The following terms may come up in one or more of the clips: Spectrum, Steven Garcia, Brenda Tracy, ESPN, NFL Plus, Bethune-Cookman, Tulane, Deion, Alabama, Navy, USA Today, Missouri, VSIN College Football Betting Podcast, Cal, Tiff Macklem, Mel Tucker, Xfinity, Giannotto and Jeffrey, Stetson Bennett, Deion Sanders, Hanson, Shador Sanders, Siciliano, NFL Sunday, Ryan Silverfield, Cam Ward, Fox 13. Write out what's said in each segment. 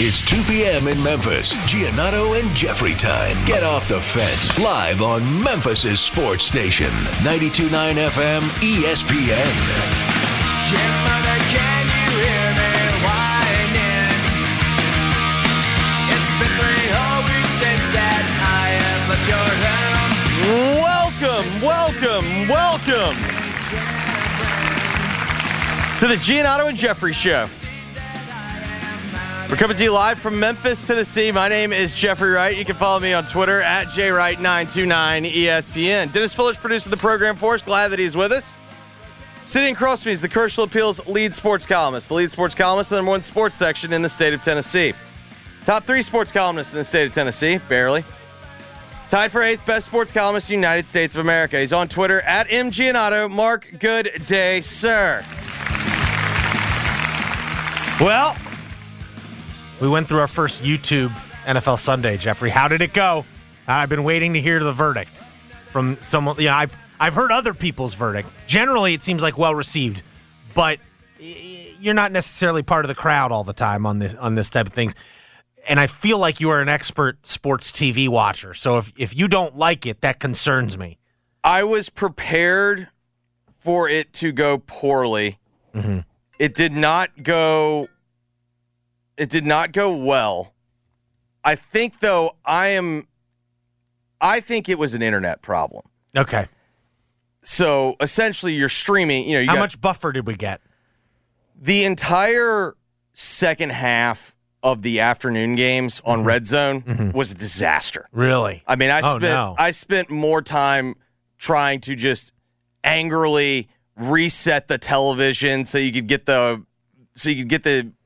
It's 2 p.m. in Memphis. Giannotto and Jeffrey time. Get off the fence. Live on Memphis' sports station. 92.9 FM ESPN. Jim, mother, can you hear me whining? It's been 3 whole weeks since that I have left your home. Welcome to the Giannotto and Jeffrey Show. We're coming to you live from Memphis, Tennessee. My name is Jeffrey Wright. You can follow me on Twitter at JWright929ESPN. Dennis Fuller's producing the program for us. Glad that he's with us. Sitting across from me is the Commercial Appeal's lead sports columnist. The lead sports columnist, the number one sports section in the state of Tennessee. Top 3 sports columnists in the state of Tennessee, barely. Tied for 8th best sports columnist in the United States of America. He's on Twitter at MGiannotto. Mark, good day, sir. Well, we went through our first YouTube NFL Sunday, Jeffrey. How did it go? I've been waiting to hear the verdict from someone. Yeah, I've heard other people's verdict. Generally, it seems like well-received, but you're not necessarily part of the crowd all the time on this type of things. And I feel like you are an expert sports TV watcher, so if you don't like it, that concerns me. I was prepared for it to go poorly. Mm-hmm. It did not go well. I think, though, I think it was an internet problem. Okay. So, essentially, you're streaming. You know, how much buffer did we get? The entire second half of the afternoon games on Red Zone was a disaster. Really? I mean, I spent more time trying to just angrily reset the television so you could get the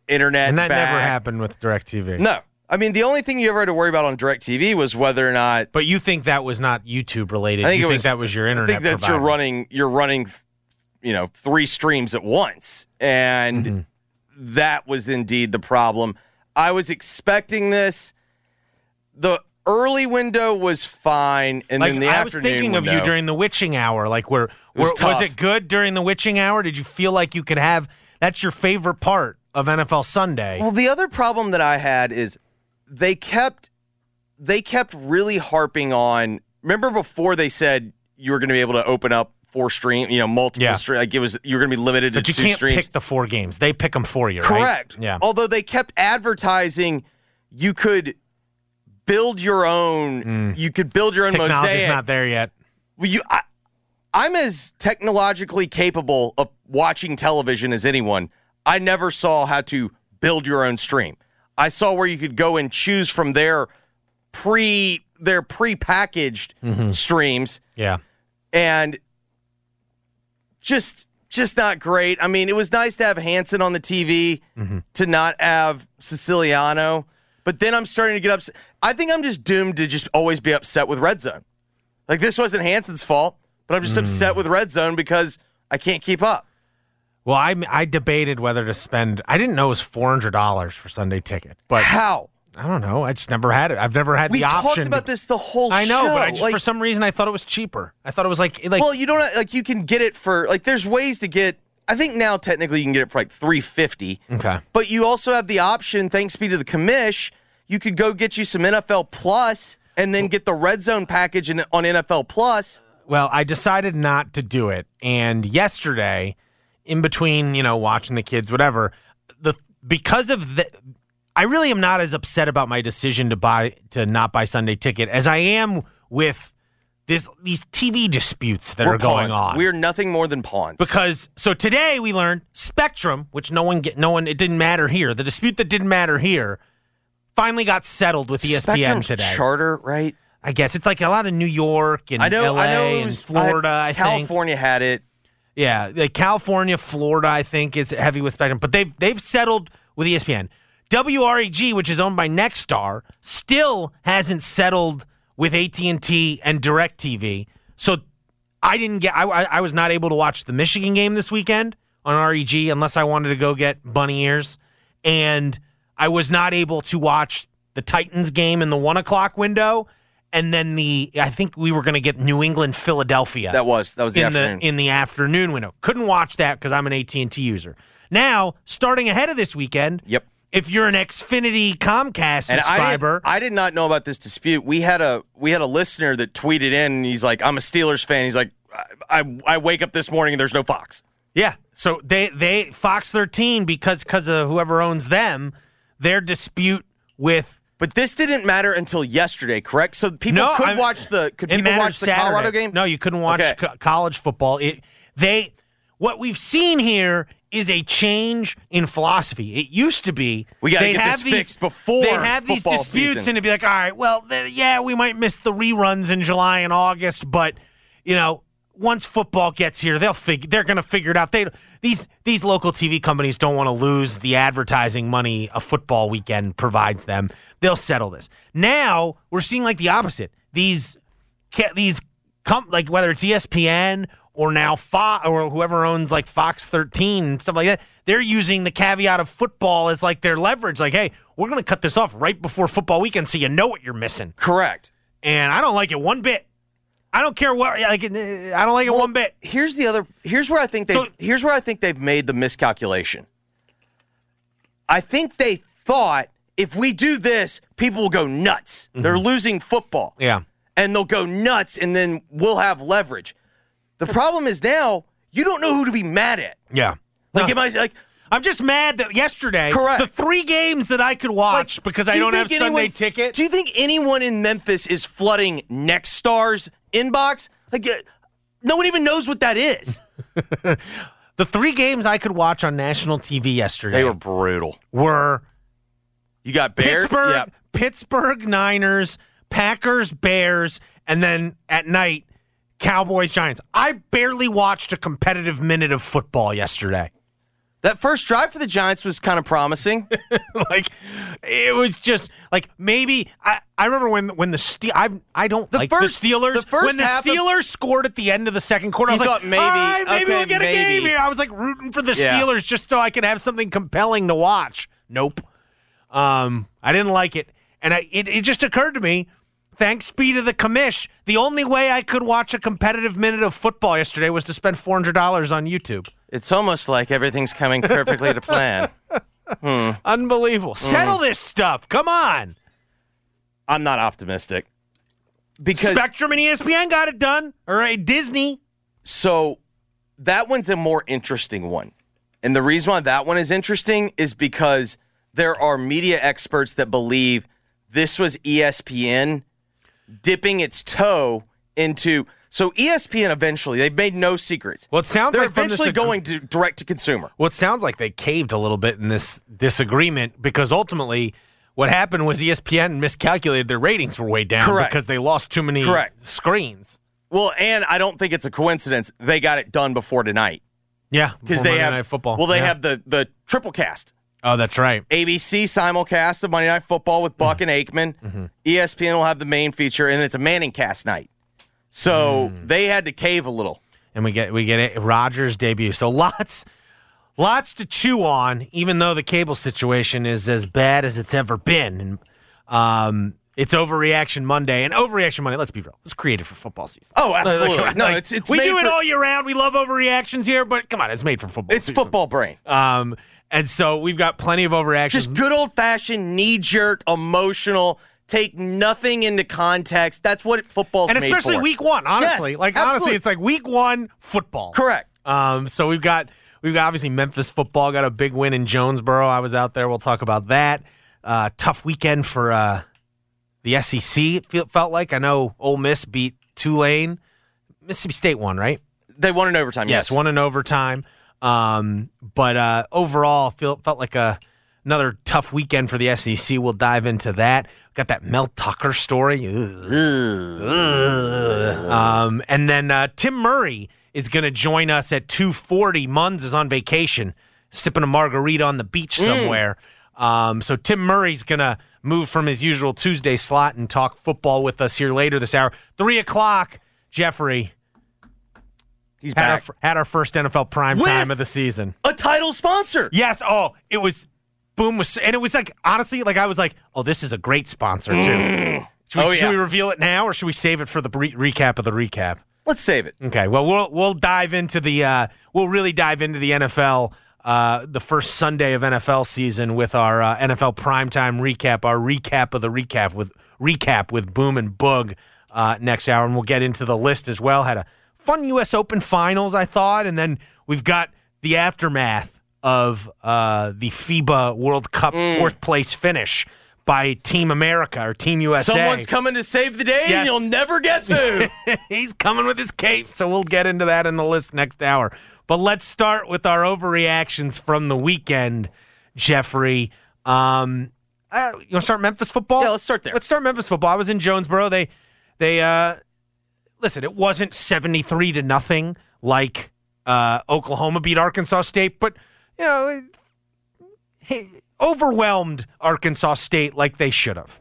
internet and that back. Never happened with DirecTV. No. I mean, the only thing you ever had to worry about on DirecTV was whether or not... But you think that was not YouTube related. I think that was your internet provider. I think that's provider. You're running, you know, 3 streams at once. And that was indeed the problem. I was expecting this. The early window was fine. And then the afternoon I was thinking of you during the witching hour. Like, was it good during the witching hour? Did you feel like you could have... That's your favorite part of NFL Sunday. Well, the other problem that I had is... They kept really harping on. Remember before they said you were going to be able to open up 4 streams, you know, multiple streams. Like you were going to be limited to 2 streams. But you can't pick the 4 games. They pick them for you, correct? Right? Yeah. Although they kept advertising, you could build your own. You could build your own mosaic. Technology's not there yet. Well, I'm as technologically capable of watching television as anyone. I never saw how to build your own stream. I saw where you could go and choose from their prepackaged streams. Yeah. And just not great. I mean, it was nice to have Hanson on the TV to not have Siciliano. But then I'm starting to get upset. I think I'm just doomed to just always be upset with Red Zone. Like, this wasn't Hanson's fault, but I'm just upset with Red Zone because I can't keep up. Well, I debated whether to spend. I didn't know it was $400 for Sunday Ticket, but how? I don't know. I just never had it. I've never had the option. We talked about this the whole show. I know, but I just, for some reason I thought it was cheaper. I thought it was like. Well, you don't like. You can get it for like. There's ways to get. I think now technically you can get it for like $350. Okay. But you also have the option. Thanks be to the commish, you could go get you some NFL Plus and then get the Red Zone package on NFL Plus. Well, I decided not to do it, and yesterday. In between, you know, watching the kids, whatever. I really am not as upset about my decision to not buy Sunday Ticket as I am with these TV disputes that are going on. We're nothing more than pawns. Because so today we learned Spectrum, which it didn't matter here. The dispute that didn't matter here finally got settled with ESPN Spectrum's today. Charter, right? I guess it's like a lot of New York and LA and Florida. I think California had it. Yeah, like California, Florida, I think is heavy with Spectrum, but they've settled with ESPN. WREG, which is owned by Nexstar, still hasn't settled with AT&T and DirecTV. So I didn't get. I was not able to watch the Michigan game this weekend on REG unless I wanted to go get bunny ears, and I was not able to watch the Titans game in the 1 o'clock window. And then I think we were going to get New England, Philadelphia. That was the afternoon. In the afternoon window. Couldn't watch that because I'm an AT&T user. Now, starting ahead of this weekend, yep. If you're an Xfinity Comcast subscriber. I did not know about this dispute. We had a listener that tweeted in, and he's like, I'm a Steelers fan. He's like, I wake up this morning and there's no Fox. Yeah, so they Fox 13, because of whoever owns them, their dispute with... But this didn't matter until yesterday, correct? So could people watch the Colorado game? No, you couldn't watch college football. What we've seen here is a change in philosophy. It used to be we got to get this fixed before they have these disputes season. And it'd be like, all right, well, we might miss the reruns in July and August, but once football gets here, they're going to figure it out. These local TV companies don't want to lose the advertising money a football weekend provides them. They'll settle this. Now we're seeing like the opposite. These whether it's ESPN or now Fox or whoever owns like Fox 13 and stuff like that, they're using the caveat of football as like their leverage. Like, hey, we're going to cut this off right before football weekend, so you know what you're missing. Correct. And I don't like it one bit. I don't care what. Like, I don't like it one bit. Here's where I think they've made the miscalculation. I think they thought if we do this, people will go nuts. Mm-hmm. They're losing football. Yeah, and they'll go nuts, and then we'll have leverage. The problem is now you don't know who to be mad at. Yeah, I'm just mad that yesterday, the three games that I could watch because I don't have Sunday Ticket. Do you think anyone in Memphis is flooding Nextstar's inbox? No one even knows what that is. The three games I could watch on national TV yesterday. They were brutal. You got Bears? Pittsburgh Niners, Packers, Bears, and then at night, Cowboys, Giants. I barely watched a competitive minute of football yesterday. That first drive for the Giants was kind of promising. It was just maybe I remember when the Steelers. When the Steelers scored at the end of the second quarter, I was like, maybe we'll get a game here. I was like rooting for the Steelers just so I could have something compelling to watch. Nope. I didn't like it, and it just occurred to me. Thanks be to the commish. The only way I could watch a competitive minute of football yesterday was to spend $400 on YouTube. It's almost like everything's coming perfectly to plan. Unbelievable. Settle this stuff. Come on. I'm not optimistic. Because Spectrum and ESPN got it done. All right, Disney. So that one's a more interesting one. And the reason why that one is interesting is because there are media experts that believe this was ESPN dipping its toe into... So ESPN eventually, they've made no secrets. Well, it sounds like they're eventually going to direct to consumer. Well, it sounds like they caved a little bit in this disagreement because ultimately what happened was ESPN miscalculated their ratings were way down because they lost too many screens. Well, and I don't think it's a coincidence. They got it done before tonight. Yeah, because they have Night Football. Well, they have the triple cast. Oh, that's right. ABC simulcast of Monday Night Football with Buck and Aikman. Mm-hmm. ESPN will have the main feature, and it's a Manning cast night. So they had to cave a little. And we get Rodgers' debut. So lots to chew on, even though the cable situation is as bad as it's ever been. And it's Overreaction Monday. And Overreaction Monday, let's be real, it's created for football season. Oh, absolutely. We do it all year round. We love overreactions here, but come on, it's made for football season. It's football brain. And so we've got plenty of overreactions. Just good old-fashioned, knee-jerk, emotional, take nothing into context. That's what football's made for. And especially week one, honestly. Yes, honestly, it's like week one football. Correct. So we've got obviously Memphis football got a big win in Jonesboro. I was out there. We'll talk about that. Tough weekend for the SEC, it felt like. I know Ole Miss beat Tulane. Mississippi State won, right? They won in overtime, yes. Yes, won in overtime. But overall, felt like another tough weekend for the SEC. We'll dive into that. Got that Mel Tucker story. And then Tim Murray is going to join us at 2:40. Munns is on vacation, sipping a margarita on the beach somewhere. So Tim Murray's going to move from his usual Tuesday slot and talk football with us here later this hour. 3 o'clock, Jeffrey. He's back. Had our first NFL prime time of the season. A title sponsor. Yes. Oh, it was Boom. And it was like, honestly, like I was like, oh, this is a great sponsor, too. Should we reveal it now or should we save it for the recap of the recap? Let's save it. Okay. Well, we'll dive into the we'll really dive into the NFL, the first Sunday of NFL season with our NFL primetime recap, our recap of the recap with Boom and Boog next hour. And we'll get into the list as well. Had a fun U.S. Open finals, I thought, and then we've got the aftermath of the FIBA World Cup fourth-place finish by Team America, or Team USA. Someone's coming to save the day, and you'll never guess who. He's coming with his cape, so we'll get into that in the list next hour. But let's start with our overreactions from the weekend, Jeffrey. You want to start Memphis football? Yeah, let's start there. Let's start Memphis football. I was in Jonesboro. Listen, it wasn't 73-0 like Oklahoma beat Arkansas State, but, you know, overwhelmed Arkansas State like they should have,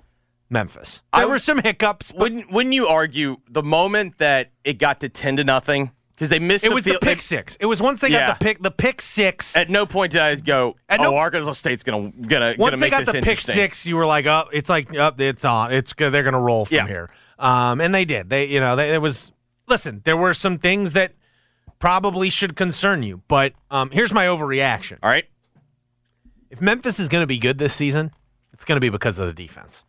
Memphis. There were some hiccups. Wouldn't you argue the moment that it got to 10-0, because they missed it was the pick six. It was once they got the pick six. At no point did I go, Arkansas State's gonna make this interesting. Once they got the pick six, you were like, oh, it's like, oh, it's on. They're going to roll from here. And they did. There were some things that probably should concern you, but here's my overreaction. All right. If Memphis is going to be good this season, it's going to be because of the defense.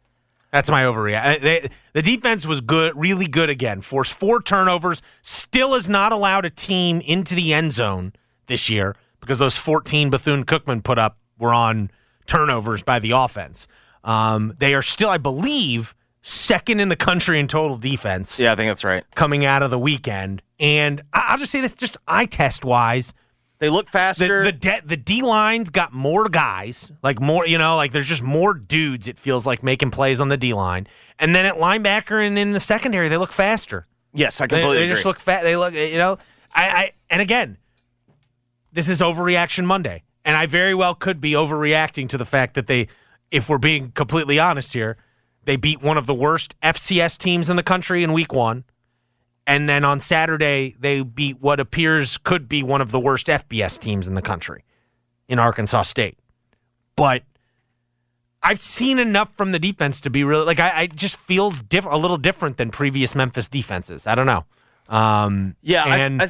That's my overreaction. The defense was good, really good again. Forced 4 turnovers, still has not allowed a team into the end zone this year because those 14 Bethune-Cookman put up were on turnovers by the offense. They are still, I believe, second in the country in total defense. Yeah, I think that's right. Coming out of the weekend. And I'll just say this, just eye test-wise. They look faster. The D-line's got more guys. Like, more, you know, like there's just more dudes, it feels like, making plays on the D-line. And then at linebacker and in the secondary, they look faster. Yes, I completely agree. They just look fat. They look, you know. And again, this is Overreaction Monday. And I very well could be overreacting to the fact that they, if we're being completely honest here, they beat one of the worst FCS teams in the country in week one. And then on Saturday, they beat what appears could be one of the worst FBS teams in the country in Arkansas State. But I've seen enough from the defense to be really, like, I just feels a little different than previous Memphis defenses. I don't know. I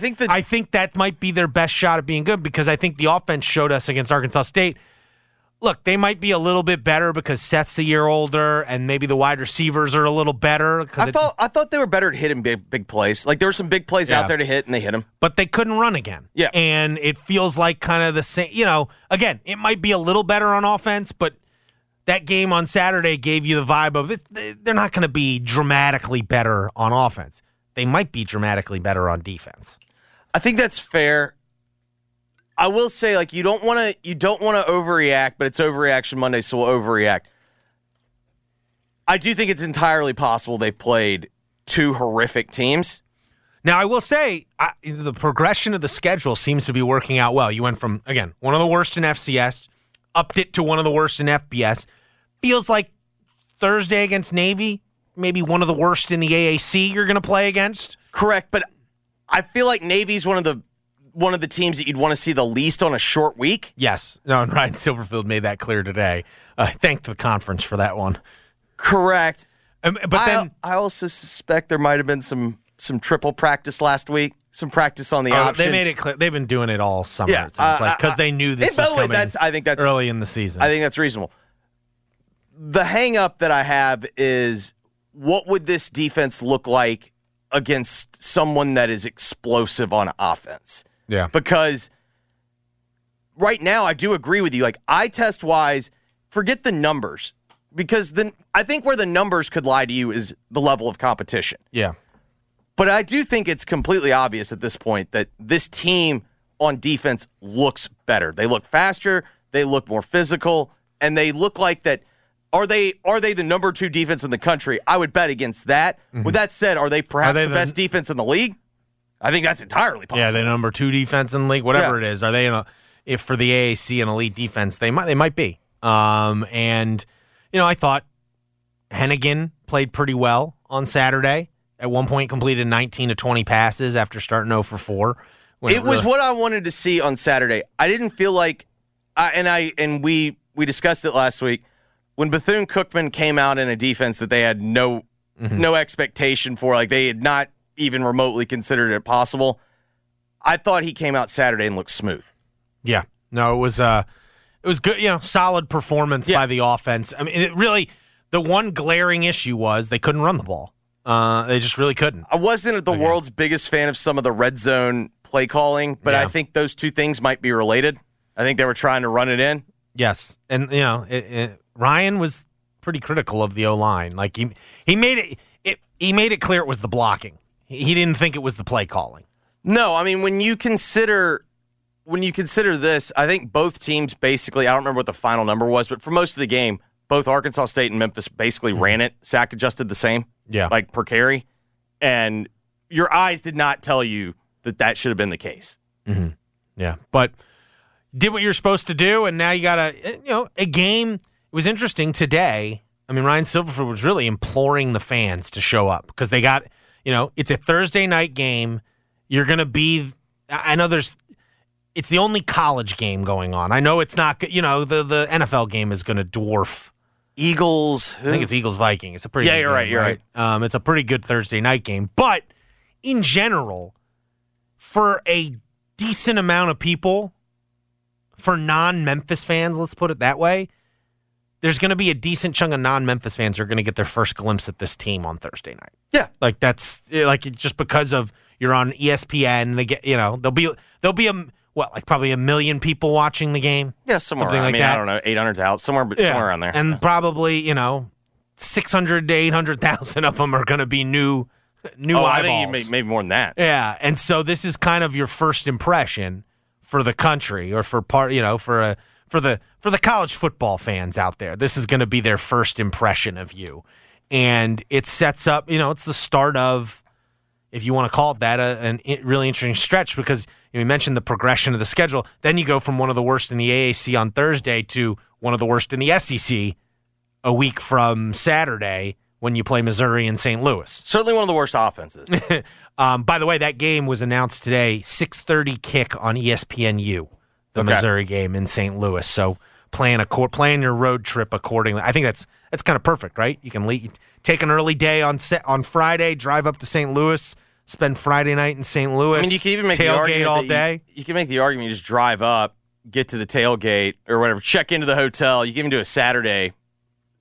think that that might be their best shot at being good because I think the offense showed us against Arkansas State. Look, they might be a little bit better because Seth's a year older, and maybe the wide receivers are a little better. I thought they were better at hitting big plays. Like, there were some big plays out there to hit, and they hit them. But they couldn't run again. Yeah. And it feels like kind of the same. You know, again, it might be a little better on offense, but that game on Saturday gave you the vibe of it. They're not going to be dramatically better on offense. They might be dramatically better on defense. I think that's fair. I will say, like, you don't want to overreact, but it's Overreaction Monday, so we'll overreact. I do think it's entirely possible they've played 2 horrific teams. Now, I will say, the progression of the schedule seems to be working out well. You went from, again, one of the worst in FCS, upped it to one of the worst in FBS. Feels like Thursday against Navy, maybe one of the worst in the AAC you're going to play against. Correct, but I feel like Navy's one of the teams that you'd want to see the least on a short week? Yes. No, and Ryan Silverfield made that clear today. Thanked the conference for that one. Correct. But then I also suspect there might have been some triple practice last week, some practice on the option. They made it clear. They've been doing it all summer, it sounds like, because they knew this was coming early in the season. I think that's reasonable. The hang-up that I have is, what would this defense look like against someone that is explosive on offense? Yeah. Because right now, I do agree with you. Like, eye test wise, forget the numbers. Because I think where the numbers could lie to you is the level of competition. Yeah. But I do think it's completely obvious at this point that this team on defense looks better. They look faster, they look more physical, and they look like that. Are they the number 2 defense in the country? I would bet against that. Mm-hmm. With that said, are they the best defense in the league? I think that's entirely possible. Yeah, the number 2 defense in the league, whatever it is. Are they if for the AAC an elite defense? They might be. And you know, I thought Hennigan played pretty well on Saturday. At one point, completed 19 to 20 passes after starting 0 for 4. It was what I wanted to see on Saturday. I didn't feel like, we discussed it last week. When Bethune-Cookman came out in a defense that they had no expectation for, like they had not even remotely considered it possible, I thought he came out Saturday and looked smooth. Yeah. No, it was good, you know, solid performance by the offense. I mean, it really, the one glaring issue was they couldn't run the ball. They just really couldn't. I wasn't the world's biggest fan of some of the red zone play calling, but I think those two things might be related. I think they were trying to run it in. Yes. And, you know, Ryan was pretty critical of the O-line. Like he made it clear it was the blocking. He didn't think it was the play calling. No, I mean when you consider this, I think both teams basically, I don't remember what the final number was, but for most of the game, both Arkansas State and Memphis basically ran it, sack adjusted the same, like per carry, and your eyes did not tell you that should have been the case. Mm-hmm. Yeah, but did what you're supposed to do, and now you got a game. It was interesting today. I mean, Ryan Silverford was really imploring the fans to show up because they got, you know, it's a Thursday night game. You're going to be, I know it's the only college game going on. I know it's not, you know, the NFL game is going to dwarf Eagles. I think it's Eagles-Viking. It's a pretty good game, right, you're right. It's a pretty good Thursday night game. But in general, for a decent amount of people, for non-Memphis fans, let's put it that way, there's going to be a decent chunk of non-Memphis fans who are going to get their first glimpse at this team on Thursday night. Yeah. Like that's like just because of you're on ESPN, they get, you know, there'll be probably 1 million people watching the game. Yeah, somewhere around, I don't know, 800,000 somewhere around there. And probably, you know, 600 to 800,000 of them are going to be new eyeballs. I think maybe more than that. Yeah, and so this is kind of your first impression for the country or for part, you know, for the college football fans out there. This is going to be their first impression of you. And it sets up, you know, it's the start of, if you want to call it that, a really interesting stretch because you know, we mentioned the progression of the schedule. Then you go from one of the worst in the AAC on Thursday to one of the worst in the SEC a week from Saturday when you play Missouri and St. Louis. Certainly one of the worst offenses. By the way, that game was announced today, 6:30 kick on ESPNU. Missouri game in St. Louis. So plan your road trip accordingly. I think that's kind of perfect, right? You can take an early day on Friday, drive up to St. Louis, spend Friday night in St. Louis. I mean, you can even make the argument all day. You can make the argument you just drive up, get to the tailgate or whatever, check into the hotel. You can even do a Saturday,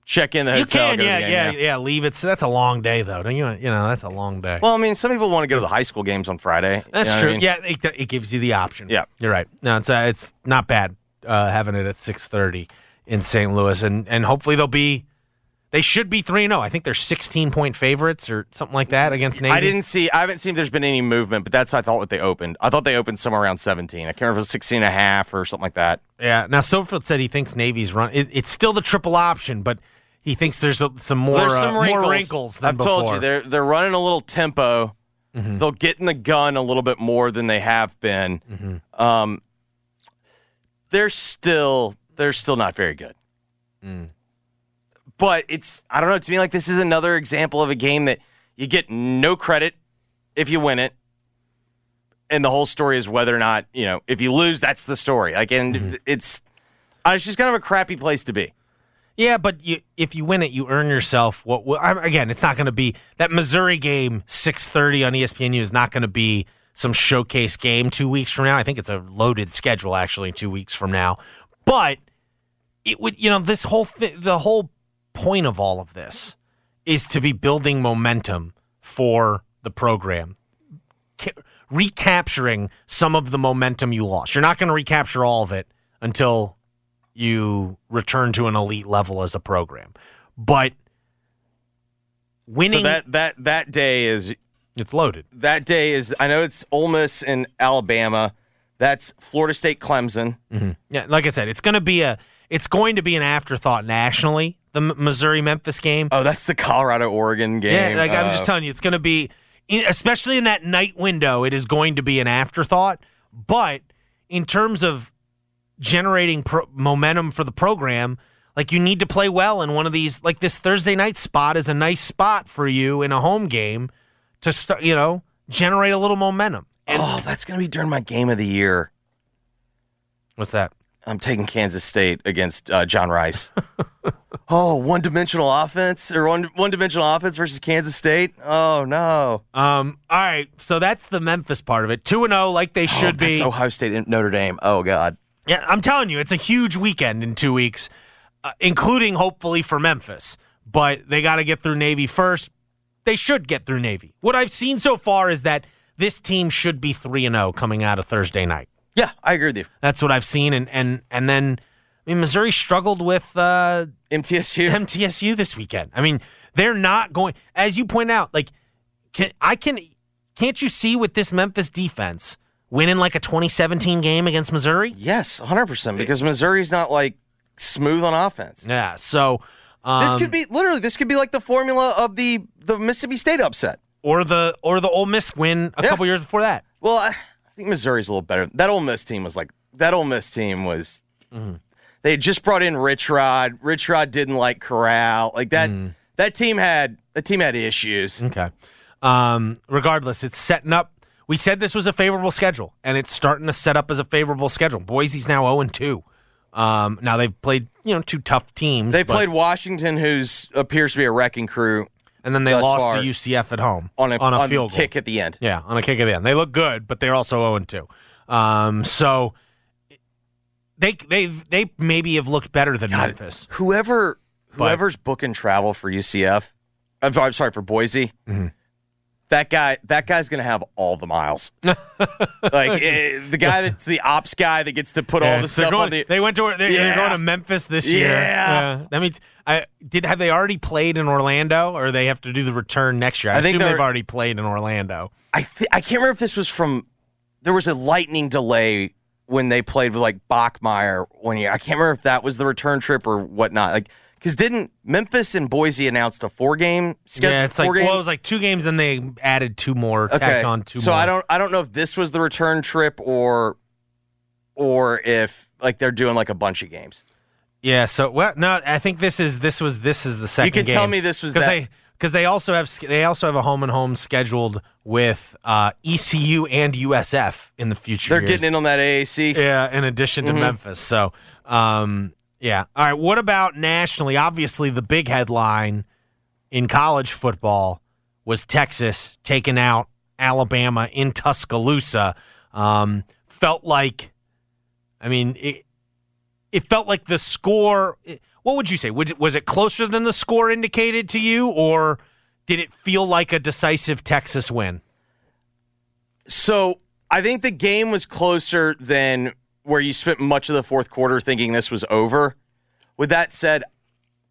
check in the hotel. You can, leave it. So that's a long day, though. Don't you know, that's a long day. Well, I mean, some people want to go to the high school games on Friday. That's true. I mean? Yeah, it gives you the option. Yeah, you're right. No, it's not bad having it at 6:30 in St. Louis, and hopefully they should be 3-0. I think they're 16-point favorites or something like that against Navy. I haven't seen if there's been any movement, but that's what they opened. I thought they opened somewhere around 17. I can't remember if it was 16.5 or something like that. Yeah. Now Silverfield said he thinks Navy's run. It's still the triple option, but he thinks there's some more wrinkles than before. I've told you they're running a little tempo. Mm-hmm. They'll get in the gun a little bit more than they have been. Mm-hmm. They're still not very good. Mm. But it's, I don't know, to me, like this is another example of a game that you get no credit if you win it. And the whole story is whether or not, you know, if you lose, that's the story. Like, and it's just kind of a crappy place to be. Yeah, but if you win it, you earn yourself what will, again, it's not going to be, that Missouri game, 6:30 on ESPNU is not going to be some showcase game 2 weeks from now. I think it's a loaded schedule, actually, 2 weeks from now. But it would, you know, this whole thing, the whole point of all of this is to be building momentum for the program, recapturing some of the momentum you lost. You're not going to recapture all of it until you return to an elite level as a program. But winning, so that day is It's loaded. That day is, I know it's Ole Miss and Alabama. That's Florida State, Clemson. Mm-hmm. Yeah, like I said, it's going to be an afterthought nationally. The Missouri-Memphis game. Oh, that's the Colorado-Oregon game. Yeah, like I'm just telling you, it's going to be, especially in that night window, it is going to be an afterthought. But in terms of generating momentum for the program, like you need to play well in one of these. Like this Thursday night spot is a nice spot for you in a home game to start, you know, generate a little momentum. And that's going to be during my game of the year. What's that? I'm taking Kansas State against John Rice. One-dimensional offense versus Kansas State. Oh, no. All right, so that's the Memphis part of it. 2-0 like they should be. That's Ohio State and Notre Dame. Oh, God. Yeah, I'm telling you, it's a huge weekend in 2 weeks, including hopefully for Memphis. But they got to get through Navy first. They should get through Navy. What I've seen so far is that this team should be 3-0 coming out of Thursday night. Yeah, I agree with you. That's what I've seen, and then I mean Missouri struggled with MTSU this weekend. I mean they're not going, as you point out. Like, can't you see with this Memphis defense winning like a 2017 game against Missouri? Yes, 100%. Because Missouri's not like smooth on offense. Yeah, so this could be like the formula of the Mississippi State upset or the Ole Miss win a couple years before that. Well. I think Missouri's a little better. That Ole Miss team was. Mm-hmm. They had just brought in Rich Rod. Rich Rod didn't like Corral. Like that. Mm. That team had issues. Okay. Regardless, it's setting up. We said this was a favorable schedule, and it's starting to set up as a favorable schedule. Boise's now 0-2. Now they've played two tough teams. They played Washington, who appears to be a wrecking crew. And then they lost to UCF at home on a field goal. Kick at the end. Yeah, on a kick at the end. They look good, but they're also 0-2. So they maybe have looked better than Memphis. Whoever's booking travel for UCF, I'm sorry, for Boise, mm-hmm. that guy's going to have all the miles. The guy that's the ops guy that gets to put all the stuff on the... They're going to Memphis this year. Yeah. That means... Have they already played in Orlando, or they have to do the return next year? I assume they've already played in Orlando. I can't remember if this was from – there was a lightning delay when they played with, like, Bachmeier one year. I can't remember if that was the return trip or whatnot. Like, because didn't Memphis and Boise announced a four-game schedule? Yeah, it was like two games, and they added two more, tacked on two more. So I don't know if this was the return trip or if, like, they're doing, like, a bunch of games. Yeah, so I think this is the second game. You can tell me this was that because they also have a home and home scheduled with ECU and USF in the future. They're getting in on that AAC. Yeah, in addition to Memphis. So, yeah. All right, what about nationally? Obviously, the big headline in college football was Texas taking out Alabama in Tuscaloosa. It felt like the score – what would you say? Was it closer than the score indicated to you, or did it feel like a decisive Texas win? So I think the game was closer than where you spent much of the fourth quarter thinking this was over. With that said,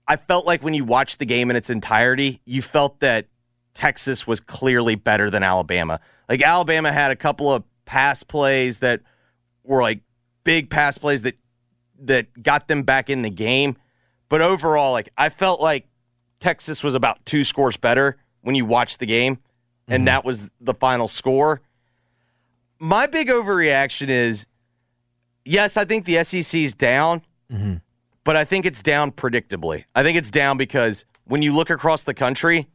I felt like when you watched the game in its entirety, you felt that Texas was clearly better than Alabama. Like Alabama had a couple of pass plays that were like big pass plays that got them back in the game. But overall, like I felt like Texas was about two scores better when you watched the game, and that was the final score. My big overreaction is, yes, I think the SEC is down, but I think it's down predictably. I think it's down because when you look across the country,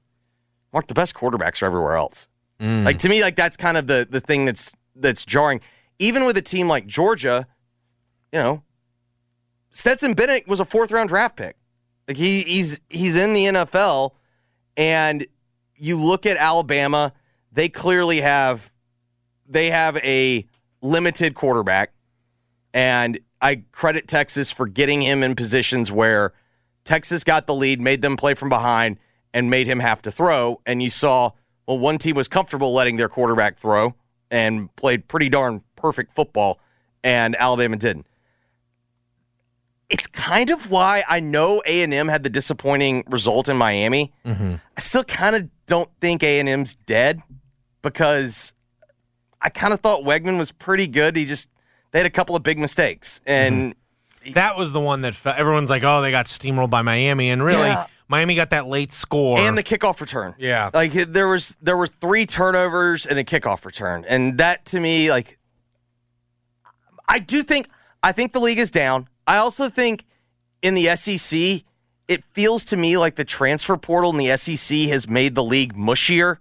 Mark, the best quarterbacks are everywhere else. Like to me, like that's kind of the thing that's jarring. Even with a team like Georgia, Stetson Bennett was a fourth-round draft pick. Like he's in the NFL, and you look at Alabama. They clearly have a limited quarterback, and I credit Texas for getting him in positions where Texas got the lead, made them play from behind, and made him have to throw. And you saw, well, one team was comfortable letting their quarterback throw and played pretty darn perfect football, and Alabama didn't. It's kind of why I know A&M had the disappointing result in Miami. I still kind of don't think A&M's dead. because I kind of thought Wegman was pretty good. They had a couple of big mistakes. And that was the one that everyone's like, oh, they got steamrolled by Miami. And really, Miami got that late score. And the kickoff return. Yeah. Like, there were three turnovers and a kickoff return. And that, to me, like, I think the league is down. I also think in the SEC, it feels to me like the transfer portal in the SEC has made the league mushier,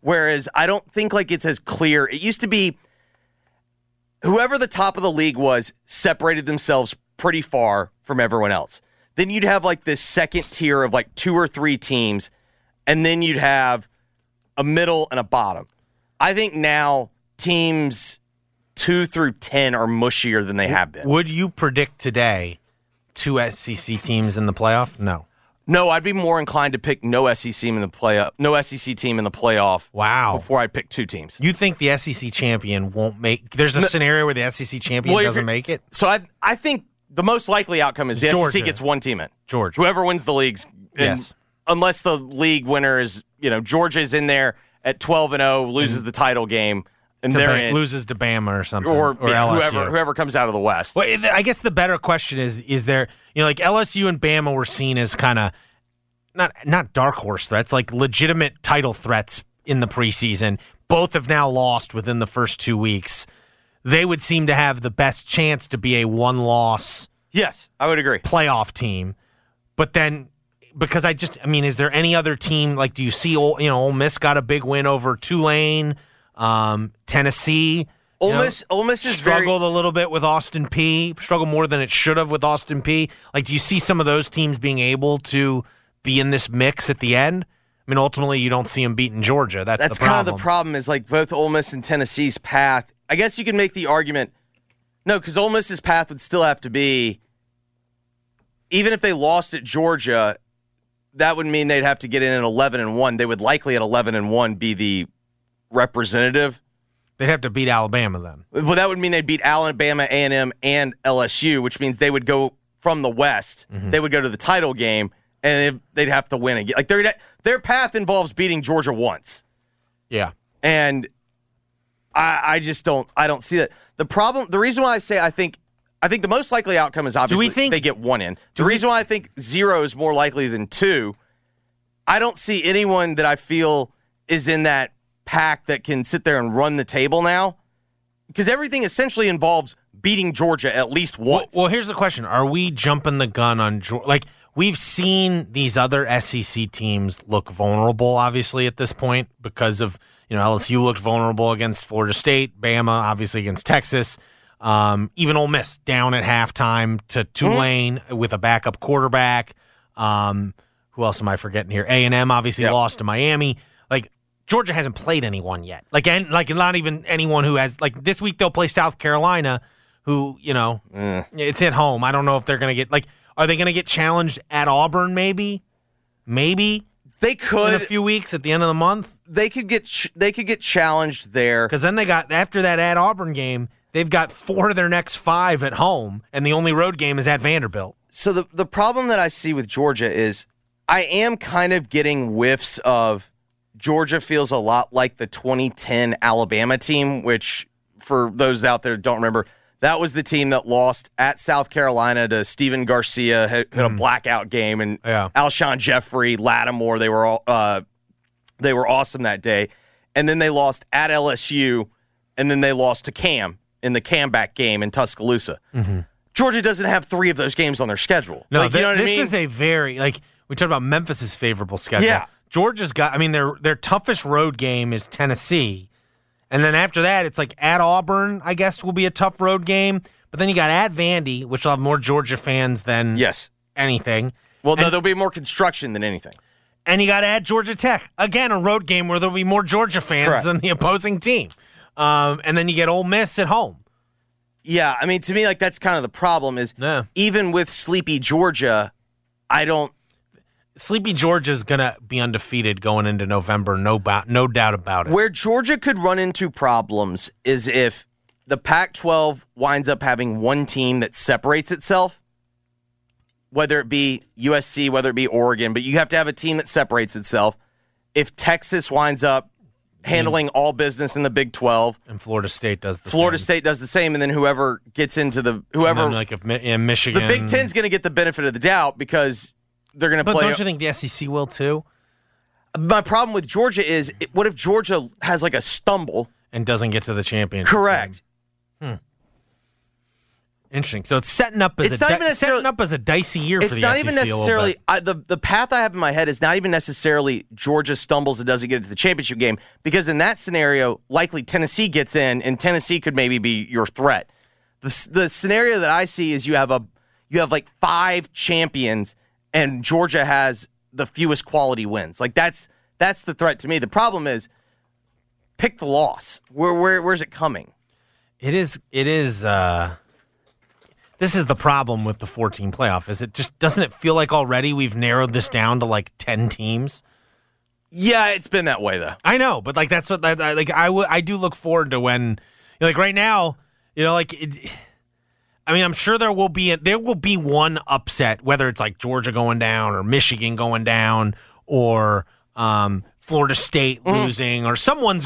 whereas I don't think like it's as clear. It used to be whoever the top of the league was separated themselves pretty far from everyone else. Then you'd have like this second tier of like two or three teams, and then you'd have a middle and a bottom. I think now teams 2 through 10 are mushier than they have been. Would you predict today two SEC teams in the playoff? No. No, I'd be more inclined to pick no SEC team in the playoff. No SEC team in the playoff. Wow. Before I pick two teams. You think the SEC champion won't make? There's a scenario where the SEC champion doesn't make it. So I think the most likely outcome is the Georgia. SEC gets one team in. Georgia. Whoever wins the leagues. Yes. Unless the league winner is, you know, Georgia's in there at 12-0, loses the title game. And then loses to Bama or something, or LSU. Whoever comes out of the West. Well, I guess the better question is there, you know, like LSU and Bama were seen as kind of not dark horse threats, like legitimate title threats in the preseason. Both have now lost within the first 2 weeks. They would seem to have the best chance to be a one-loss. Yes, I would agree. Playoff team, but then. Because is there any other team like? Do you see? Ole Miss got a big win over Tulane. Tennessee. Ole Miss is struggled a little bit with Austin Peay. Struggled more than it should have with Austin Peay. Like, do you see some of those teams being able to be in this mix at the end? I mean, ultimately, you don't see them beating Georgia. That's kind of the problem. Is like both Ole Miss and Tennessee's path. I guess you can make the argument. No, because Ole Miss's path would still have to be. Even if they lost at Georgia, that would mean they'd have to get in at 11-1. They would likely at 11-1 be the representative. They'd have to beat Alabama then. Well, that would mean they'd beat Alabama, A&M, and LSU, which means they would go from the West. Mm-hmm. They would go to the title game, and they'd have to win again. Like their path involves beating Georgia once. Yeah, and I just don't. I don't see that. The problem. The reason why I say I think the most likely outcome is obviously they get one in. The reason why I think zero is more likely than two. I don't see anyone that I feel is in that pack that can sit there and run the table now, because everything essentially involves beating Georgia at least once. Well, here's the question. Are we jumping the gun on Georgia? Like, we've seen these other SEC teams look vulnerable, obviously, at this point because of, you know, LSU looked vulnerable against Florida State, Bama, obviously against Texas, even Ole Miss down at halftime to Tulane with a backup quarterback. Who else am I forgetting here? A&M obviously lost to Miami. Like, Georgia hasn't played anyone yet. Like not even anyone who has. Like, this week they'll play South Carolina, who, you know, it's at home. I don't know if they're going to get. Like, are they going to get challenged at Auburn maybe? Maybe. They could. In a few weeks at the end of the month. They could get challenged there. Because then they got, after that at Auburn game, they've got 4 of their next 5 at home, and the only road game is at Vanderbilt. So the problem that I see with Georgia is I am kind of getting whiffs of Georgia feels a lot like the 2010 Alabama team, which, for those out there who don't remember, that was the team that lost at South Carolina to Steven Garcia, had a blackout game, and Alshon Jeffrey, Lattimore, they were awesome that day. And then they lost at LSU, and then they lost to Cam in the comeback game in Tuscaloosa. Mm-hmm. Georgia doesn't have 3 of those games on their schedule. No, like, you know what I mean? This is a very, like, we talked about Memphis' favorable schedule. Yeah. Georgia's got, I mean, their toughest road game is Tennessee. And then after that, it's like at Auburn, I guess, will be a tough road game. But then you got at Vandy, which will have more Georgia fans than anything. Well, no, there'll be more construction than anything. And you got at Georgia Tech. Again, a road game where there'll be more Georgia fans than the opposing team. And then you get Ole Miss at home. Yeah, I mean, to me, like, that's kind of the problem is even with sleepy Georgia, I don't. Sleepy Georgia's going to be undefeated going into November, no doubt about it. Where Georgia could run into problems is if the Pac-12 winds up having one team that separates itself, whether it be USC, whether it be Oregon, but you have to have a team that separates itself. If Texas winds up handling all business in the Big 12. And Florida State does the same. Florida State does the same, and then whoever gets into the Michigan. The Big Ten's going to get the benefit of the doubt because they're going to play. But don't you think the SEC will too? My problem with Georgia is, what if Georgia has like a stumble and doesn't get to the championship? Correct. Interesting. So it's setting up as a dicey year for the SEC. It's not even necessarily the path I have in my head is not even necessarily Georgia stumbles and doesn't get into the championship game, because in that scenario, likely Tennessee gets in, and Tennessee could maybe be your threat. The scenario that I see is you have like five champions, and Georgia has the fewest quality wins. Like that's the threat to me. The problem is, pick the loss. Where's it coming? It is. This is the problem with the 14 playoff. Is it just doesn't it feel like already we've narrowed this down to like 10 teams? Yeah, it's been that way though. I know, but like that's what I do look forward to when like right now, I'm sure there will be one upset, whether it's like Georgia going down or Michigan going down or Florida State losing or someone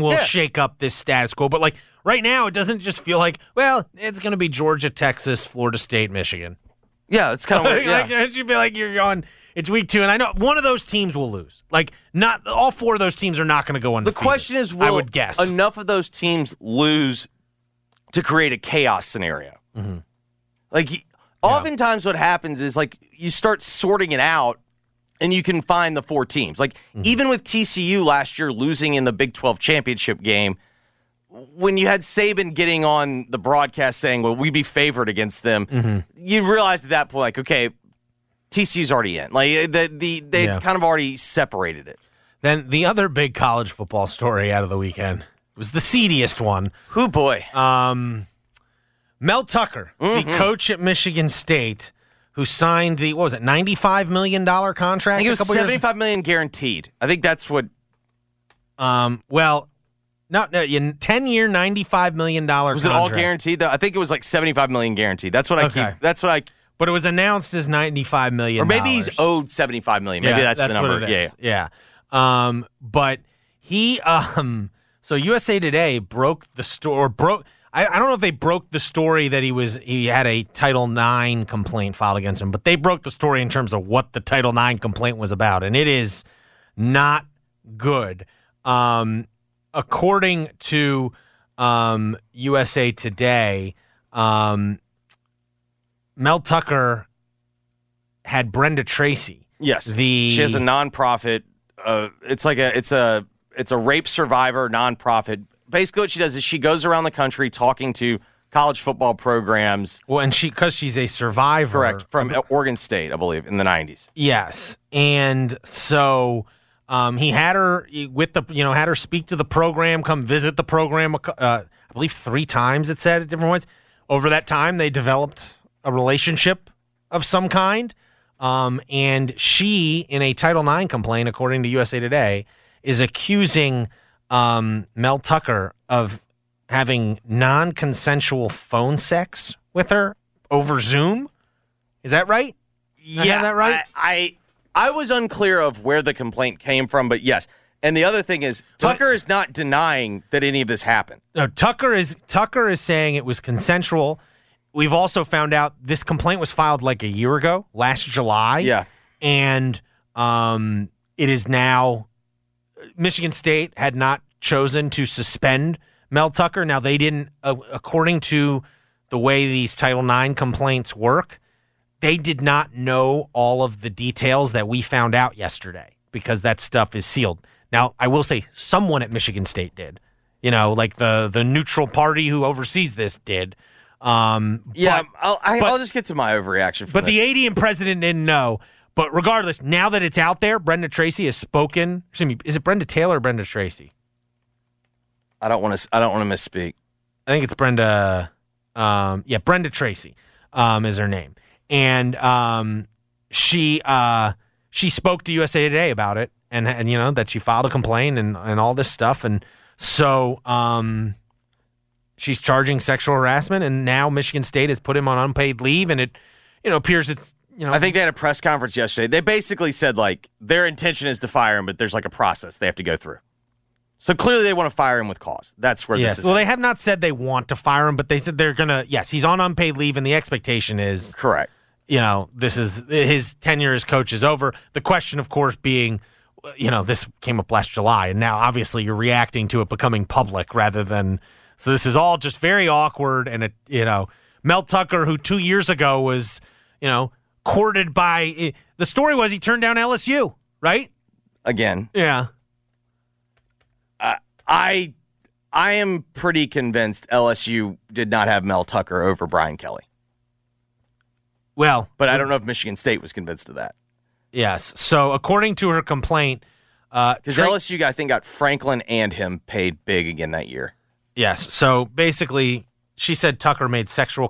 will shake up this status quo, but like right now, it doesn't just feel like, well, it's going to be Georgia, Texas, Florida State, Michigan. Yeah, it's kind of weird. It should feel like you're on. It's week 2, and I know one of those teams will lose. Like, not all four of those teams are not going to go undefeated. The question is, I would guess enough of those teams lose to create a chaos scenario? Mm-hmm. Oftentimes, what happens is like you start sorting it out, and you can find the four teams. Like even with TCU last year losing in the Big 12 championship game. When you had Saban getting on the broadcast saying, well, we'd be favored against them, you realized at that point, like, okay, TCU's already in. Like, they kind of already separated it. Then the other big college football story out of the weekend was the seediest one. Oh, boy. Mel Tucker, the coach at Michigan State, who signed the, what was it, $95 million contract? I think it was $75 million guaranteed. I think that's what... No, 10-year, $95 million contract. Was it all guaranteed, though? I think it was like $75 million guaranteed. That's what I keep. That's what I. But it was announced as $95 million. Or maybe he's owed $75 million. Maybe that's the number. Yeah. But he, so USA Today broke the story. I don't know if they broke the story that he had a Title IX complaint filed against him, but they broke the story in terms of what the Title IX complaint was about, and it is not good. According to USA Today, Mel Tucker had Brenda Tracy. Yes, she has a nonprofit. It's a rape survivor nonprofit. Basically, what she does is she goes around the country talking to college football programs. Well, and because she's a survivor, correct, from Oregon State, I believe, in the 90s. Yes, and so. He had her had her speak to the program, come visit the program. I believe 3 times it said at different points. Over that time, they developed a relationship of some kind. And she, in a Title IX complaint, according to USA Today, is accusing Mel Tucker of having non-consensual phone sex with her over Zoom. Is that right? Yeah, I have that right. I was unclear of where the complaint came from, but yes. And the other thing is, Tucker is not denying that any of this happened. No, Tucker is saying it was consensual. We've also found out this complaint was filed like a year ago, last July. Yeah. And it is now Michigan State had not chosen to suspend Mel Tucker. Now, they didn't, according to the way these Title IX complaints work, they did not know all of the details that we found out yesterday because that stuff is sealed. Now, I will say someone at Michigan State did. Like the neutral party who oversees this did. I'll just get to my overreaction. But the ADM president didn't know. But regardless, now that it's out there, Brenda Tracy has spoken. Excuse me, is it Brenda Taylor or Brenda Tracy? I don't want to misspeak. I think it's Brenda. Brenda Tracy is her name. And she spoke to USA Today about it, and that she filed a complaint and all this stuff, and so she's charging sexual harassment, and now Michigan State has put him on unpaid leave, and it appears it's I think they had a press conference yesterday. They basically said like their intention is to fire him, but there's like a process they have to go through. So clearly they want to fire him with cause. That's where this is. Well, they have not said they want to fire him, but they said they're going to. Yes, he's on unpaid leave, and the expectation is correct. You know, this is his tenure as coach is over. The question, of course, being, you know, this came up last July, and now obviously you're reacting to it becoming public rather than. So this is all just very awkward, and Mel Tucker, who 2 years ago was, courted by the story was he turned down LSU, right? Again, yeah. I am pretty convinced LSU did not have Mel Tucker over Brian Kelly. Well, but I don't know if Michigan State was convinced of that. Yes. So according to her complaint, because LSU, I think, got Franklin and him paid big again that year. Yes. So basically, she said Tucker made sexual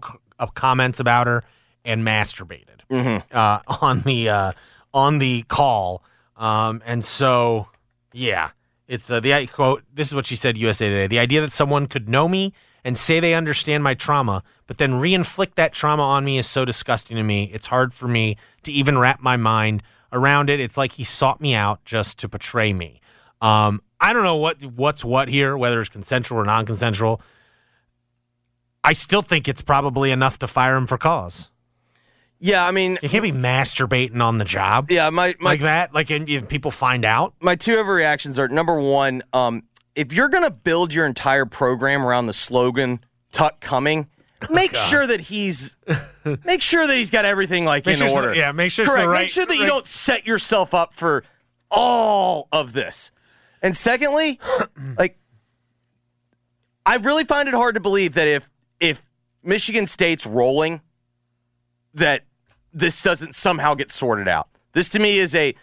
comments about her and masturbated on the call, and so yeah. It's the quote. This is what she said. USA Today. The idea that someone could know me and say they understand my trauma, but then re-inflict that trauma on me is so disgusting to me. It's hard for me to even wrap my mind around it. It's like he sought me out just to betray me. I don't know what's what here, whether it's consensual or non-consensual. I still think it's probably enough to fire him for cause. Yeah, I mean... You can't be masturbating on the job. Yeah, my like that? Like, and people find out? My two overreactions are, number one, if you're going to build your entire program around the slogan, Tuck coming, make sure that he's got everything, like, in order. Yeah, make sure it's the right... Make sure that you don't set yourself up for all of this. And secondly, like, I really find it hard to believe that if Michigan State's rolling... that this doesn't somehow get sorted out. This to me is a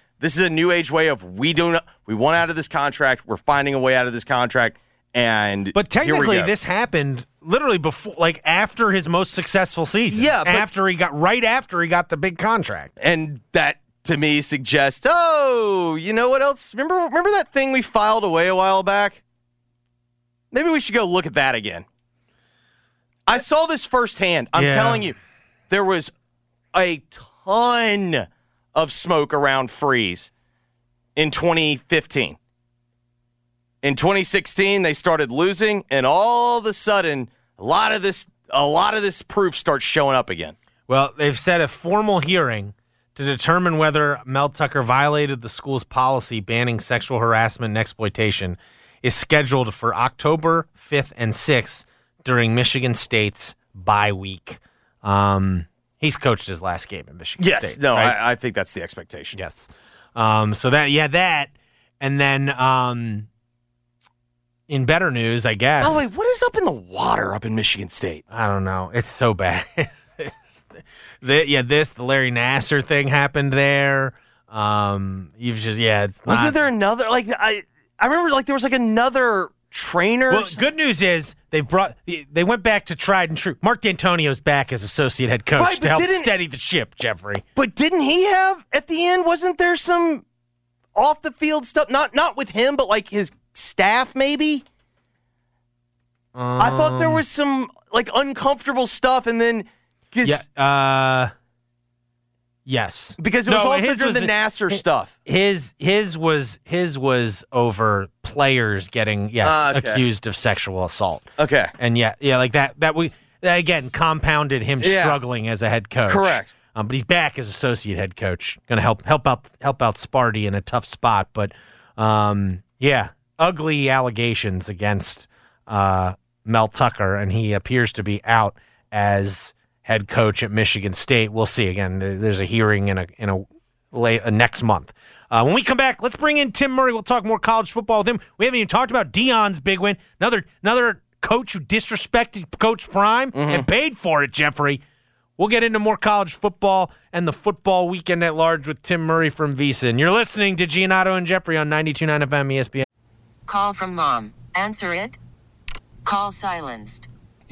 new age way of we want out of this contract. We're finding a way out of this contract, but technically this happened literally before, like after his most successful season. Yeah, after he got the big contract, and that to me suggests you know what else? Remember that thing we filed away a while back? Maybe we should go look at that again. I saw this firsthand. I'm telling you, there was a ton of smoke around Freeze in 2015. In 2016, they started losing, and all of a sudden, a lot of this proof starts showing up again. Well, they've set a formal hearing to determine whether Mel Tucker violated the school's policy banning sexual harassment and exploitation is scheduled for October 5th and 6th during Michigan State's bye week. He's coaced his last game in Michigan State. Yes, no, right? I think that's the expectation. Yes. So that, and then in better news, I guess. Oh, wait, what is up in the water up in Michigan State? I don't know. It's so bad. The Larry Nassar thing happened there. Wasn't there another, like, I remember, like, there was, like, another trainer. Well, good news is, They went back to tried and true. Mark D'Antonio's back as associate head coach to help steady the ship, Jeffrey. But didn't he have, at the end, wasn't there some off-the-field stuff? Not with him, but like his staff, maybe? I thought there was some, like, uncomfortable stuff, and then... yes. Because it was also during the Nassar stuff. His was over players getting accused of sexual assault. Okay. And like that again compounded him struggling as a head coach. Correct. But he's back as associate head coach, going to help out Sparty in a tough spot. But ugly allegations against Mel Tucker, and he appears to be out as head coach at Michigan State. We'll see. Again, there's a hearing in a next month. When we come back, let's bring in Tim Murray. We'll talk more college football with him. We haven't even talked about Dion's big win. Another coach who disrespected Coach Prime and paid for it, Jeffrey. We'll get into more college football and the football weekend at large with Tim Murray from VSiN. You're listening to Giannotto and Jeffrey on 92.9 FM ESPN. Call from mom. Answer it. Call silenced.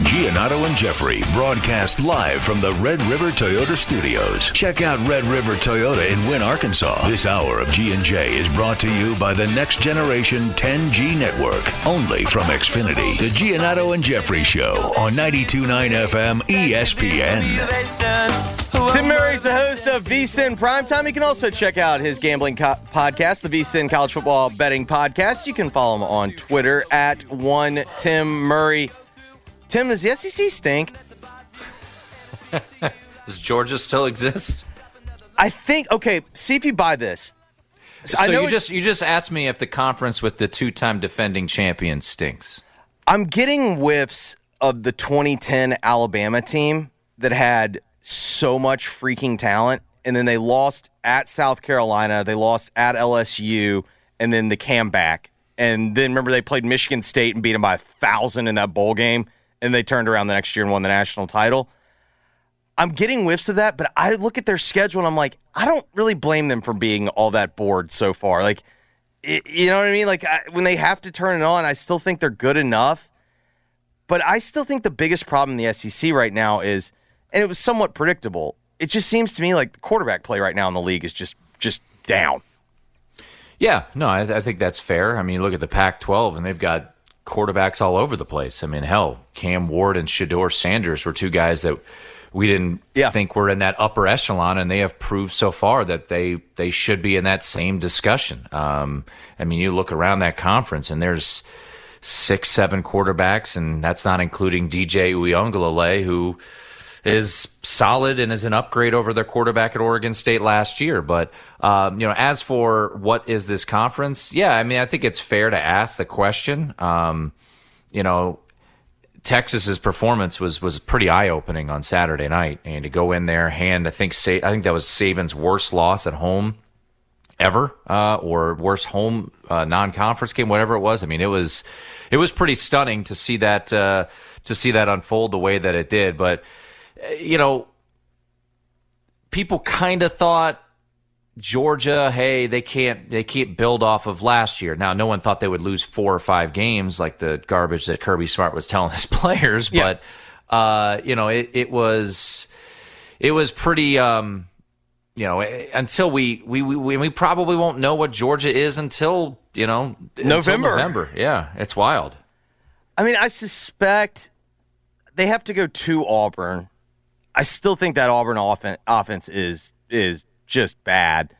Giannotto and Jeffrey broadcast live from the Red River Toyota Studios. Check out Red River Toyota in Wynn, Arkansas. This hour of G&J is brought to you by the Next Generation 10G Network, only from Xfinity. The Giannotto and Jeffrey Show on 92.9 FM ESPN. Tim Murray is the host of VSiN Primetime. You can also check out his gambling podcast, the VSiN College Football Betting Podcast. You can follow him on Twitter at @1TimMurray. Tim, does the SEC stink? Does Georgia still exist? I think, okay, see if you buy this. So I know you just asked me if the conference with the two-time defending champion stinks. I'm getting whiffs of the 2010 Alabama team that had so much freaking talent, and then they lost at South Carolina, they lost at LSU, and then the comeback. And then, remember, they played Michigan State and beat them by 1,000 in that bowl game. And they turned around the next year and won the national title. I'm getting whiffs of that, but I look at their schedule and I'm like, I don't really blame them for being all that bored so far. Like, you know what I mean? Like, when they have to turn it on, I still think they're good enough. But I still think the biggest problem in the SEC right now is, and it was somewhat predictable, it just seems to me like the quarterback play right now in the league is just down. Yeah, no, I think that's fair. I mean, look at the Pac-12, and they've got quarterbacks all over the place. I mean, hell, Cam Ward and Shador Sanders were two guys that we didn't think were in that upper echelon, and they have proved so far that they should be in that same discussion. I mean, you look around that conference, and there's 6-7 quarterbacks, and that's not including DJ Uiagalelei, who is solid and is an upgrade over their quarterback at Oregon State last year. But, as for what is this conference, I mean, I think it's fair to ask the question. Texas's performance was pretty eye-opening on Saturday night. And to go in there, I think that was Saban's worst loss at home ever, or worst home non-conference game, whatever it was. I mean, it was pretty stunning to see that unfold the way that it did. But people kind of thought Georgia, hey, they can't build off of last year. Now, no one thought they would lose 4 or 5 games like the garbage that Kirby Smart was telling his players. Yeah. But, it was pretty, until we probably won't know what Georgia is until, November. Yeah, it's wild. I mean, I suspect they have to go to Auburn. I still think that Auburn offense is just bad.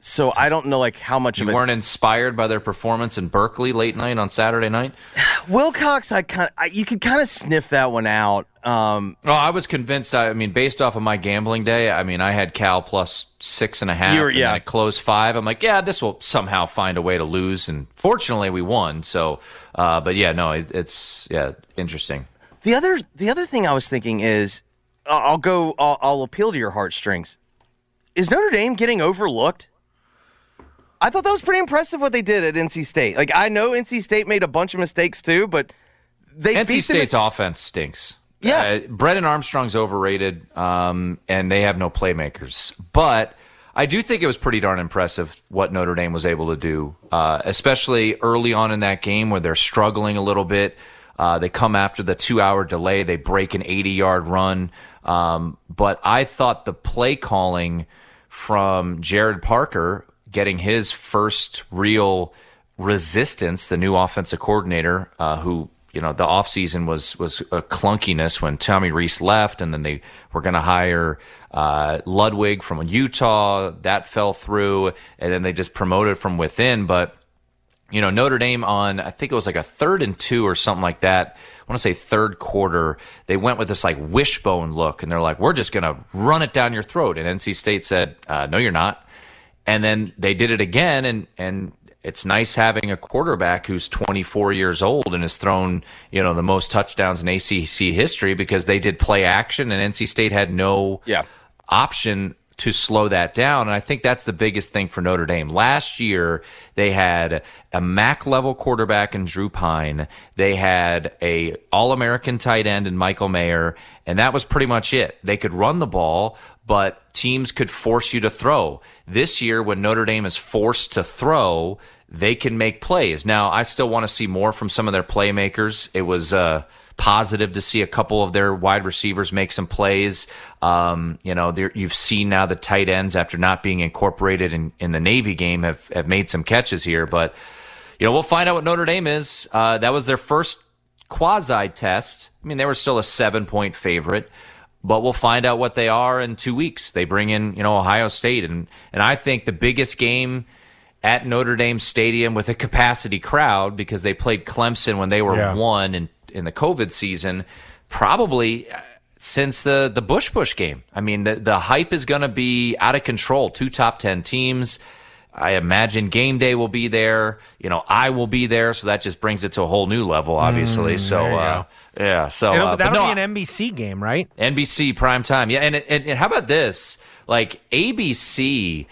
So I don't know how much of it. You weren't inspired by their performance in Berkeley late night on Saturday night? Wilcox, you could kind of sniff that one out. I was convinced. I mean, based off of my gambling day, I mean, I had Cal plus 6.5. And I closed 5. I'm like, this will somehow find a way to lose. And fortunately, we won. So, it's interesting. The other thing I was thinking is, I'll appeal to your heartstrings. Is Notre Dame getting overlooked? I thought that was pretty impressive what they did at NC State. Like, I know NC State made a bunch of mistakes too, but they NC beat State's offense stinks. Yeah, Brennan Armstrong's overrated, and they have no playmakers. But I do think it was pretty darn impressive what Notre Dame was able to do, especially early on in that game where they're struggling a little bit. They come after the 2-hour delay. They break an 80-yard run. But I thought the play calling from Jared Parker, getting his first real resistance, the new offensive coordinator, who, you know, the offseason was a clunkiness when Tommy Reese left, and then they were going to hire Ludwig from Utah. That fell through, and then they just promoted from within. But, you know, Notre Dame on, I think it was like a 3rd and 2 or something like that, I want to say 3rd quarter, they went with this like wishbone look, and they're like, we're just going to run it down your throat. And NC State said, no, you're not. And then they did it again, and it's nice having a quarterback who's 24 years old and has thrown, you know, the most touchdowns in ACC history, because they did play action, and NC State had no option to slow that down. And I think that's the biggest thing for Notre Dame. Last year, they had a MAC-level quarterback in Drew Pine. They had a All-American tight end in Michael Mayer, and that was pretty much it. They could run the ball, but teams could force you to throw. This year, when Notre Dame is forced to throw, they can make plays. Now, I still want to see more from some of their playmakers. It was positive to see a couple of their wide receivers make some plays. You know, you've seen now the tight ends, after not being incorporated in the Navy game, have made some catches here. But, you know, we'll find out what Notre Dame is. That was their first quasi-test. I mean, they were still a 7-point favorite. But we'll find out what they are in 2 weeks. They bring in, you know, Ohio State. And I think the biggest game at Notre Dame Stadium with a capacity crowd, because they played Clemson when they were 1 in the COVID season, probably since the Bush game. I mean, the hype is going to be out of control. 2 top 10 teams. I imagine game day will be there. You know, I will be there, so that just brings it to a whole new level, obviously. So that'll be an NBC game, right? NBC prime time. Yeah, and how about this? Like, ABC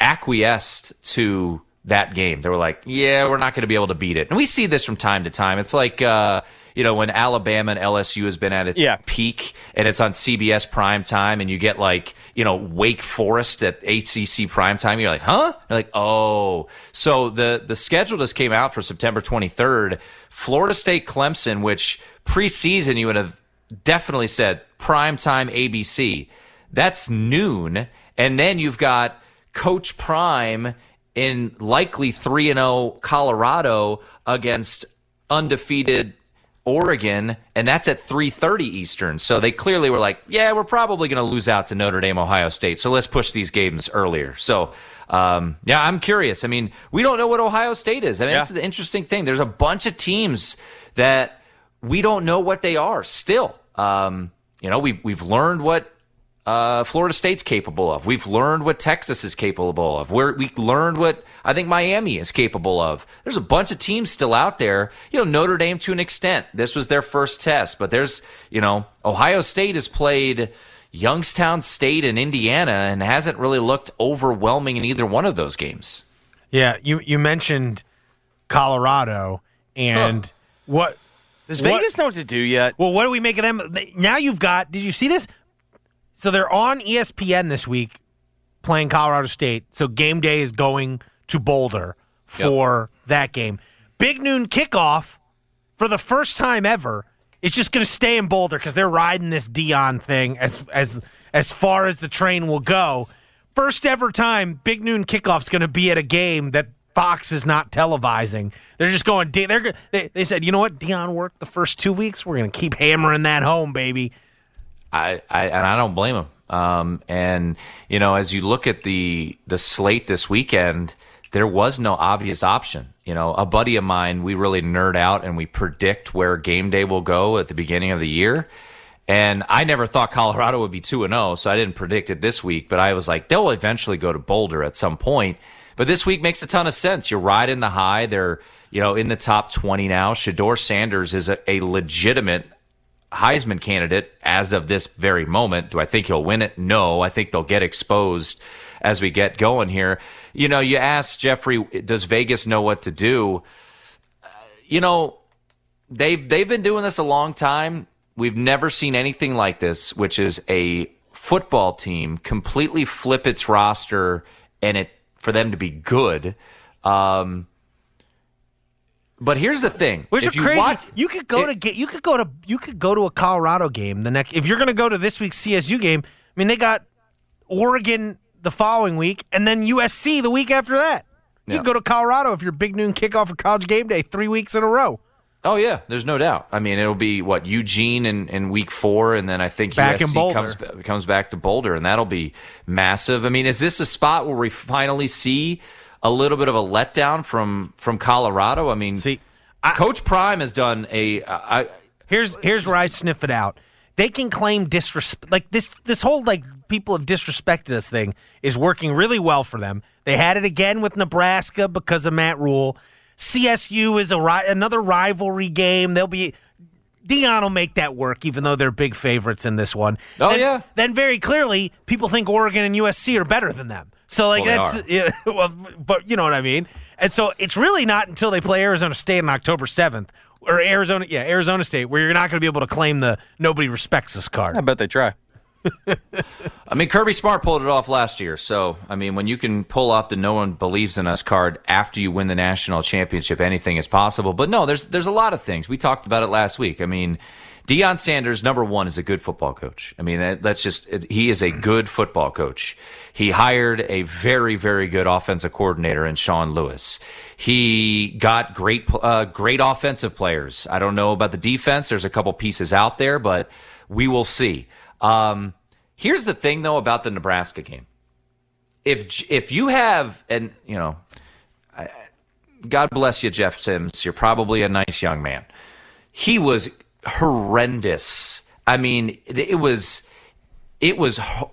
acquiesced to that game. They were like, yeah, we're not going to be able to beat it. And we see this from time to time. It's like, you know, when Alabama and LSU has been at its peak, and it's on CBS primetime, and you get, like, you know, Wake Forest at ACC primetime, you're like, huh? You're like, oh. So the schedule just came out for September 23rd. Florida State, Clemson, which preseason you would have definitely said primetime ABC. That's noon. And then you've got Coach Prime in likely 3-0 Colorado against undefeated Oregon, and that's at 3:30 Eastern. So they clearly were like, yeah, we're probably going to lose out to Notre Dame, Ohio State, so let's push these games earlier. So, yeah, I'm curious. I mean, we don't know what Ohio State is. I mean, it's an interesting thing. There's a bunch of teams that we don't know what they are still. You know, we've learned what Florida State's capable of. We've learned what Texas is capable of. We learned what I think Miami is capable of. There's a bunch of teams still out there. You know, Notre Dame to an extent. This was their first test, but there's, you know, Ohio State has played Youngstown State and Indiana and hasn't really looked overwhelming in either one of those games. Yeah, you mentioned Colorado, and what does Vegas know what to do yet? Well, what do we make of them? Now you've got, did you see this? So they're on ESPN this week playing Colorado State. So game day is going to Boulder for that game. Big noon kickoff for the first time ever. It's just going to stay in Boulder because they're riding this Dion thing as far as the train will go. First ever time big noon kickoff is going to be at a game that Fox is not televising. They're just going. They said, you know what? Dion worked the first 2 weeks. We're going to keep hammering that home, baby. I don't blame him. And, you know, as you look at the slate this weekend, there was no obvious option. You know, a buddy of mine, we really nerd out and we predict where game day will go at the beginning of the year. And I never thought Colorado would be 2-0, so I didn't predict it this week. But I was like, they'll eventually go to Boulder at some point. But this week makes a ton of sense. You're riding the high. They're, you know, in the top 20 now. Shedeur Sanders is a legitimate Heisman candidate as of this very moment. Do I think he'll win it? No, I think they'll get exposed as we get going here. You know, you asked, Jeffrey, does Vegas know what to do? You know, they've been doing this a long time. We've never seen anything like this, which is a football team completely flip its roster and it for them to be good. But here's the thing: which is crazy. You could go to a Colorado game the next. If you're going to go to this week's CSU game, I mean, they got Oregon the following week, and then USC the week after that. Yeah. You can go to Colorado if you're Big Noon Kickoff for College Game Day 3 weeks in a row. Oh, yeah. There's no doubt. I mean, it'll be, what, Eugene in week four, and then I think USC comes back to Boulder, and that'll be massive. I mean, is this a spot where we finally see a little bit of a letdown from Colorado? I mean, Coach Prime has done a Here's where I sniff it out. They can claim disrespect. Like, this whole, like, people have disrespected us thing is working really well for them. They had it again with Nebraska because of Matt Rule. CSU is another rivalry game. Deion will make that work, even though they're big favorites in this one. Oh, yeah. Then very clearly, people think Oregon and USC are better than them. So, like, but you know what I mean? And so it's really not until they play Arizona State on October 7th. Or Arizona State, where you're not going to be able to claim the nobody respects this card. I bet they try. I mean, Kirby Smart pulled it off last year. So, I mean, when you can pull off the no one believes in us card after you win the national championship, anything is possible. But, no, there's a lot of things. We talked about it last week. I mean, Deion Sanders, number one, is a good football coach. I mean, he is a good football coach. He hired a very, very good offensive coordinator in Sean Lewis. He got great offensive players. I don't know about the defense. There's a couple pieces out there, but we will see. Here's the thing, though, about the Nebraska game. If you have, and you know, God bless you, Jeff Sims. You're probably a nice young man. He was horrendous. I mean, it was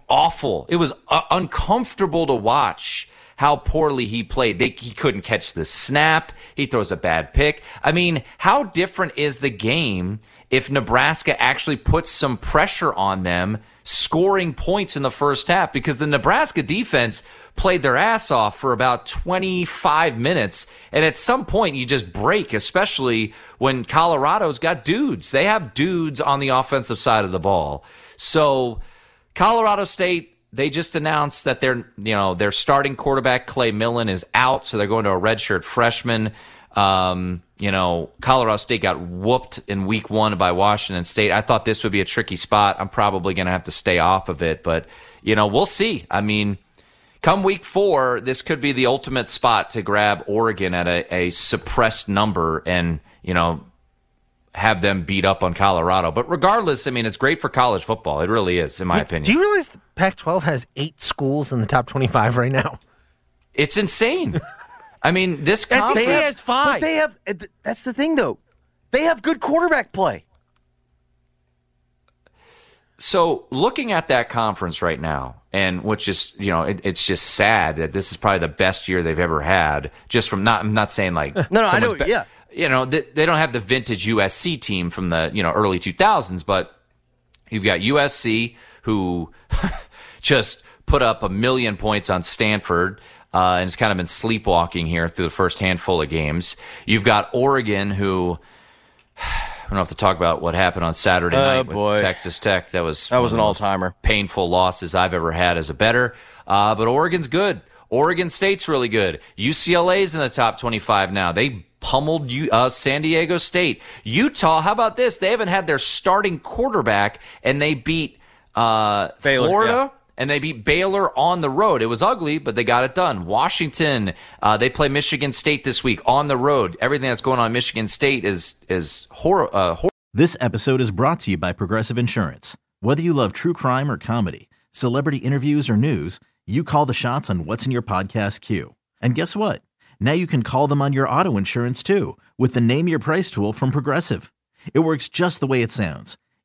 awful. It was uncomfortable to watch how poorly he played. He couldn't catch the snap. He throws a bad pick. I mean, how different is the game if Nebraska actually puts some pressure on them, scoring points in the first half? Because the Nebraska defense played their ass off for about 25 minutes. And at some point, you just break, especially when Colorado's got dudes. They have dudes on the offensive side of the ball. So Colorado State, they just announced that their starting quarterback, Clay Millen, is out, so they're going to a redshirt freshman. Colorado State got whooped in week one by Washington State. I thought this would be a tricky spot. I'm probably going to have to stay off of it, but, you know, we'll see. I mean, come week four, this could be the ultimate spot to grab Oregon at a suppressed number and, you know, have them beat up on Colorado. But regardless, I mean, it's great for college football. It really is, in my opinion. Do you realize the Pac-12 has 8 schools in the top 25 right now? It's insane. I mean, this conference has 5. But they have. That's the thing, though. They have good quarterback play. So looking at that conference right now, and which is, you know, it's just sad that this is probably the best year they've ever had. Just from not, I'm not saying like no, I know, yeah. You know, they don't have the vintage USC team from the, you know, early 2000s, but you've got USC who just put up 1,000,000 points on Stanford and has kind of been sleepwalking here through the first handful of games. You've got Oregon who I don't have to talk about what happened on Saturday night with Texas Tech. That was an all-timer. Painful losses I've ever had as a bettor. But Oregon's good. Oregon State's really good. UCLA's in the top 25 now. They pummeled San Diego State. Utah, how about this? They haven't had their starting quarterback, and they beat Baylor, Florida, yeah. And they beat Baylor on the road. It was ugly, but they got it done. Washington, they play Michigan State this week on the road. Everything that's going on in Michigan State is horrible. This episode is brought to you by Progressive Insurance. Whether you love true crime or comedy, celebrity interviews or news, you call the shots on what's in your podcast queue. And guess what? Now you can call them on your auto insurance, too, with the Name Your Price tool from Progressive. It works just the way it sounds.